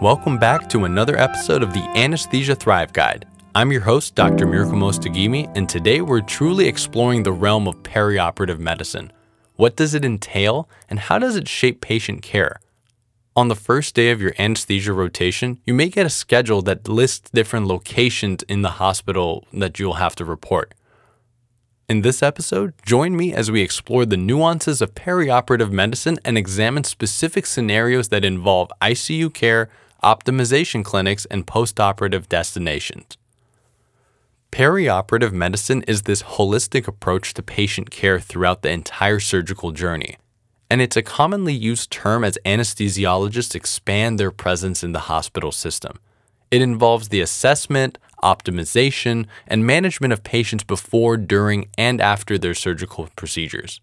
Welcome back to another episode of the Anesthesia Thrive Guide. I'm your host, Dr. Mirko Mostagimi, and today we're truly exploring the realm of perioperative medicine. What does it entail, and how does it shape patient care? On the first day of your anesthesia rotation, you may get a schedule that lists different locations in the hospital that you'll have to report. In this episode, join me as we explore the nuances of perioperative medicine and examine specific scenarios that involve ICU care, optimization clinics, and postoperative destinations. Perioperative medicine is this holistic approach to patient care throughout the entire surgical journey, and it's a commonly used term as anesthesiologists expand their presence in the hospital system. It involves the assessment, optimization, and management of patients before, during, and after their surgical procedures.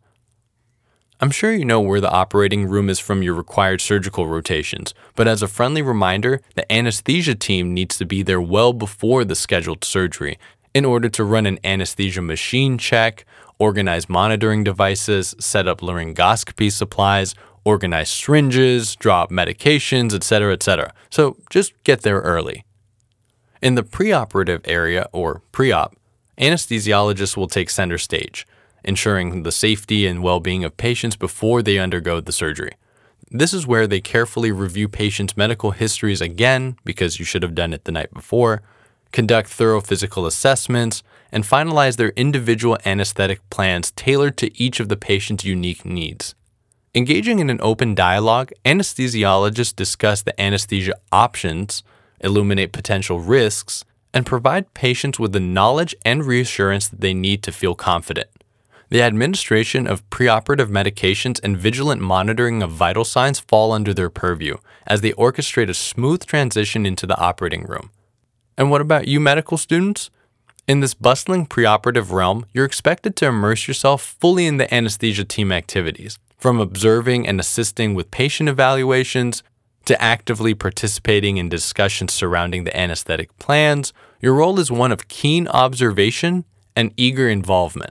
I'm sure you know where the operating room is from your required surgical rotations, but as a friendly reminder, the anesthesia team needs to be there well before the scheduled surgery in order to run an anesthesia machine check, organize monitoring devices, set up laryngoscopy supplies, organize syringes, drop medications, etc., etc. So just get there early. In the preoperative area, or preop, anesthesiologists will take center stage, ensuring the safety and well-being of patients before they undergo the surgery. This is where they carefully review patients' medical histories again, because you should have done it the night before, conduct thorough physical assessments, and finalize their individual anesthetic plans tailored to each of the patient's unique needs. Engaging in an open dialogue, anesthesiologists discuss the anesthesia options, illuminate potential risks, and provide patients with the knowledge and reassurance that they need to feel confident. The administration of preoperative medications and vigilant monitoring of vital signs fall under their purview as they orchestrate a smooth transition into the operating room. And what about you, medical students? In this bustling preoperative realm, you're expected to immerse yourself fully in the anesthesia team activities, from observing and assisting with patient evaluations to actively participating in discussions surrounding the anesthetic plans. Your role is one of keen observation and eager involvement.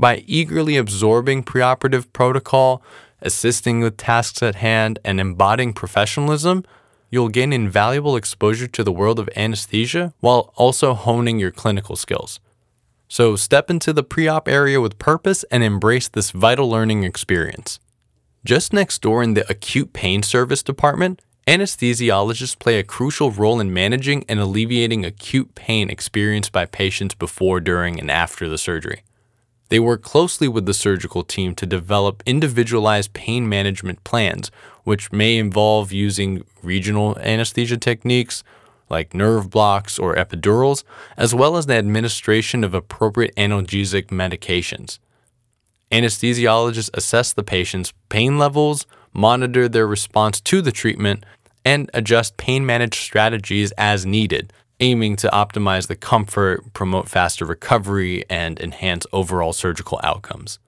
By eagerly absorbing preoperative protocol, assisting with tasks at hand, and embodying professionalism, you'll gain invaluable exposure to the world of anesthesia while also honing your clinical skills. So step into the pre-op area with purpose and embrace this vital learning experience. Just next door in the Acute Pain Service department, anesthesiologists play a crucial role in managing and alleviating acute pain experienced by patients before, during, and after the surgery. They work closely with the surgical team to develop individualized pain management plans, which may involve using regional anesthesia techniques like nerve blocks or epidurals, as well as the administration of appropriate analgesic medications. Anesthesiologists assess the patient's pain levels, monitor their response to the treatment, and adjust pain management strategies as needed, aiming to optimize the comfort, promote faster recovery, and enhance overall surgical outcomes.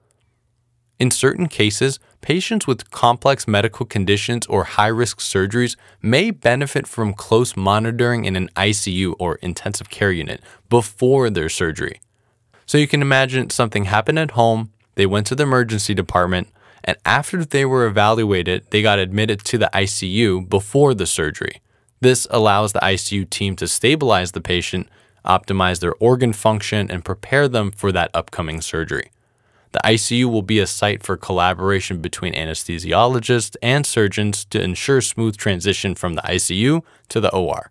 In certain cases, patients with complex medical conditions or high-risk surgeries may benefit from close monitoring in an ICU or intensive care unit before their surgery. So you can imagine something happened at home, they went to the emergency department, and after they were evaluated, they got admitted to the ICU before the surgery. This allows the ICU team to stabilize the patient, optimize their organ function, and prepare them for that upcoming surgery. The ICU will be a site for collaboration between anesthesiologists and surgeons to ensure smooth transition from the ICU to the OR.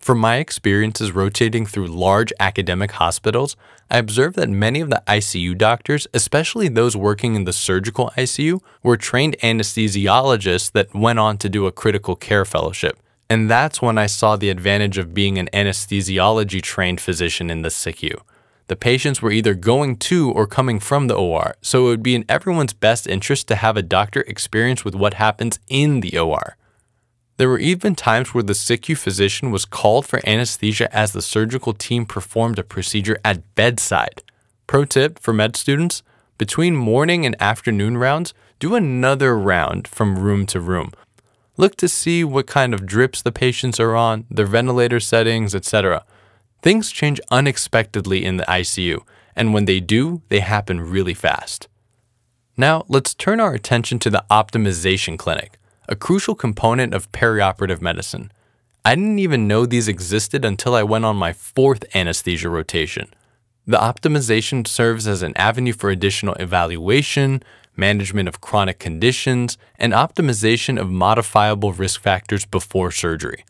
From my experiences rotating through large academic hospitals, I observed that many of the ICU doctors, especially those working in the surgical ICU, were trained anesthesiologists that went on to do a critical care fellowship. And that's when I saw the advantage of being an anesthesiology-trained physician in the SICU. The patients were either going to or coming from the OR, so it would be in everyone's best interest to have a doctor experience with what happens in the OR. There were even times where the SICU physician was called for anesthesia as the surgical team performed a procedure at bedside. Pro tip for med students, between morning and afternoon rounds, do another round from room to room. Look to see what kind of drips the patients are on, their ventilator settings, etc. Things change unexpectedly in the ICU, and when they do, they happen really fast. Now, let's turn our attention to the optimization clinic, a crucial component of perioperative medicine. I didn't even know these existed until I went on my 4th anesthesia rotation. The optimization serves as an avenue for additional evaluation, management of chronic conditions, and optimization of modifiable risk factors before surgery.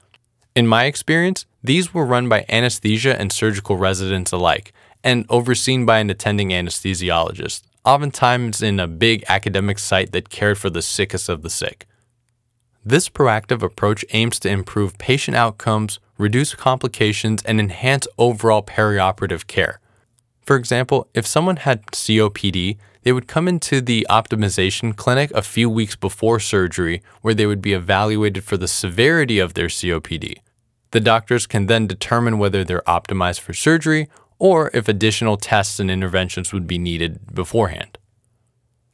In my experience, these were run by anesthesia and surgical residents alike, and overseen by an attending anesthesiologist, oftentimes in a big academic site that cared for the sickest of the sick. This proactive approach aims to improve patient outcomes, reduce complications, and enhance overall perioperative care. For example, if someone had COPD, they would come into the optimization clinic a few weeks before surgery, where they would be evaluated for the severity of their COPD. The doctors can then determine whether they're optimized for surgery or if additional tests and interventions would be needed beforehand.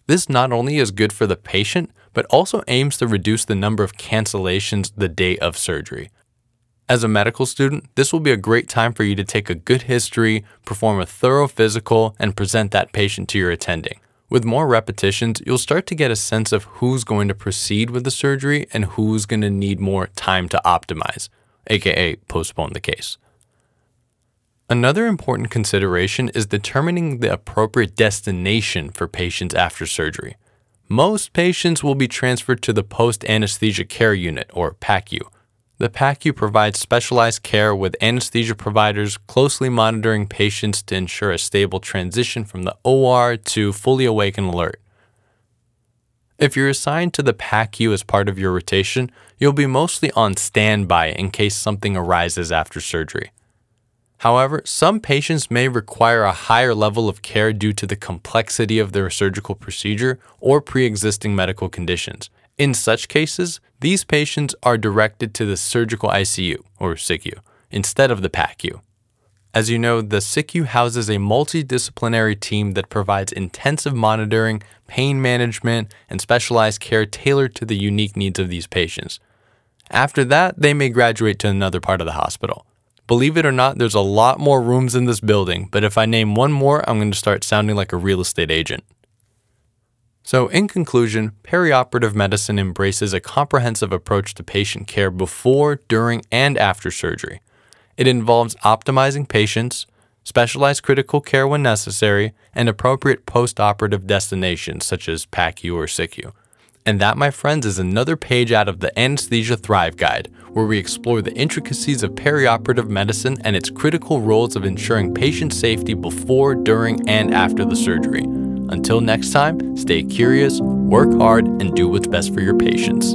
This not only is good for the patient, but also aims to reduce the number of cancellations the day of surgery. As a medical student, this will be a great time for you to take a good history, perform a thorough physical, and present that patient to your attending. With more repetitions, you'll start to get a sense of who's going to proceed with the surgery and who's going to need more time to optimize, aka postpone the case. Another important consideration is determining the appropriate destination for patients after surgery. Most patients will be transferred to the post-anesthesia care unit, or PACU. The PACU provides specialized care with anesthesia providers closely monitoring patients to ensure a stable transition from the OR to fully awake and alert. If you're assigned to the PACU as part of your rotation, you'll be mostly on standby in case something arises after surgery. However, some patients may require a higher level of care due to the complexity of their surgical procedure or pre-existing medical conditions. In such cases, these patients are directed to the surgical ICU, or SICU, instead of the PACU. As you know, the SICU houses a multidisciplinary team that provides intensive monitoring, pain management, and specialized care tailored to the unique needs of these patients. After that, they may graduate to another part of the hospital. Believe it or not, there's a lot more rooms in this building, but if I name one more, I'm going to start sounding like a real estate agent. So in conclusion, perioperative medicine embraces a comprehensive approach to patient care before, during, and after surgery. It involves optimizing patients, specialized critical care when necessary, and appropriate post-operative destinations such as PACU or SICU. And that, my friends, is another page out of the Anesthesia Thrive Guide, where we explore the intricacies of perioperative medicine and its critical roles of ensuring patient safety before, during, and after the surgery. Until next time, stay curious, work hard, and do what's best for your patients.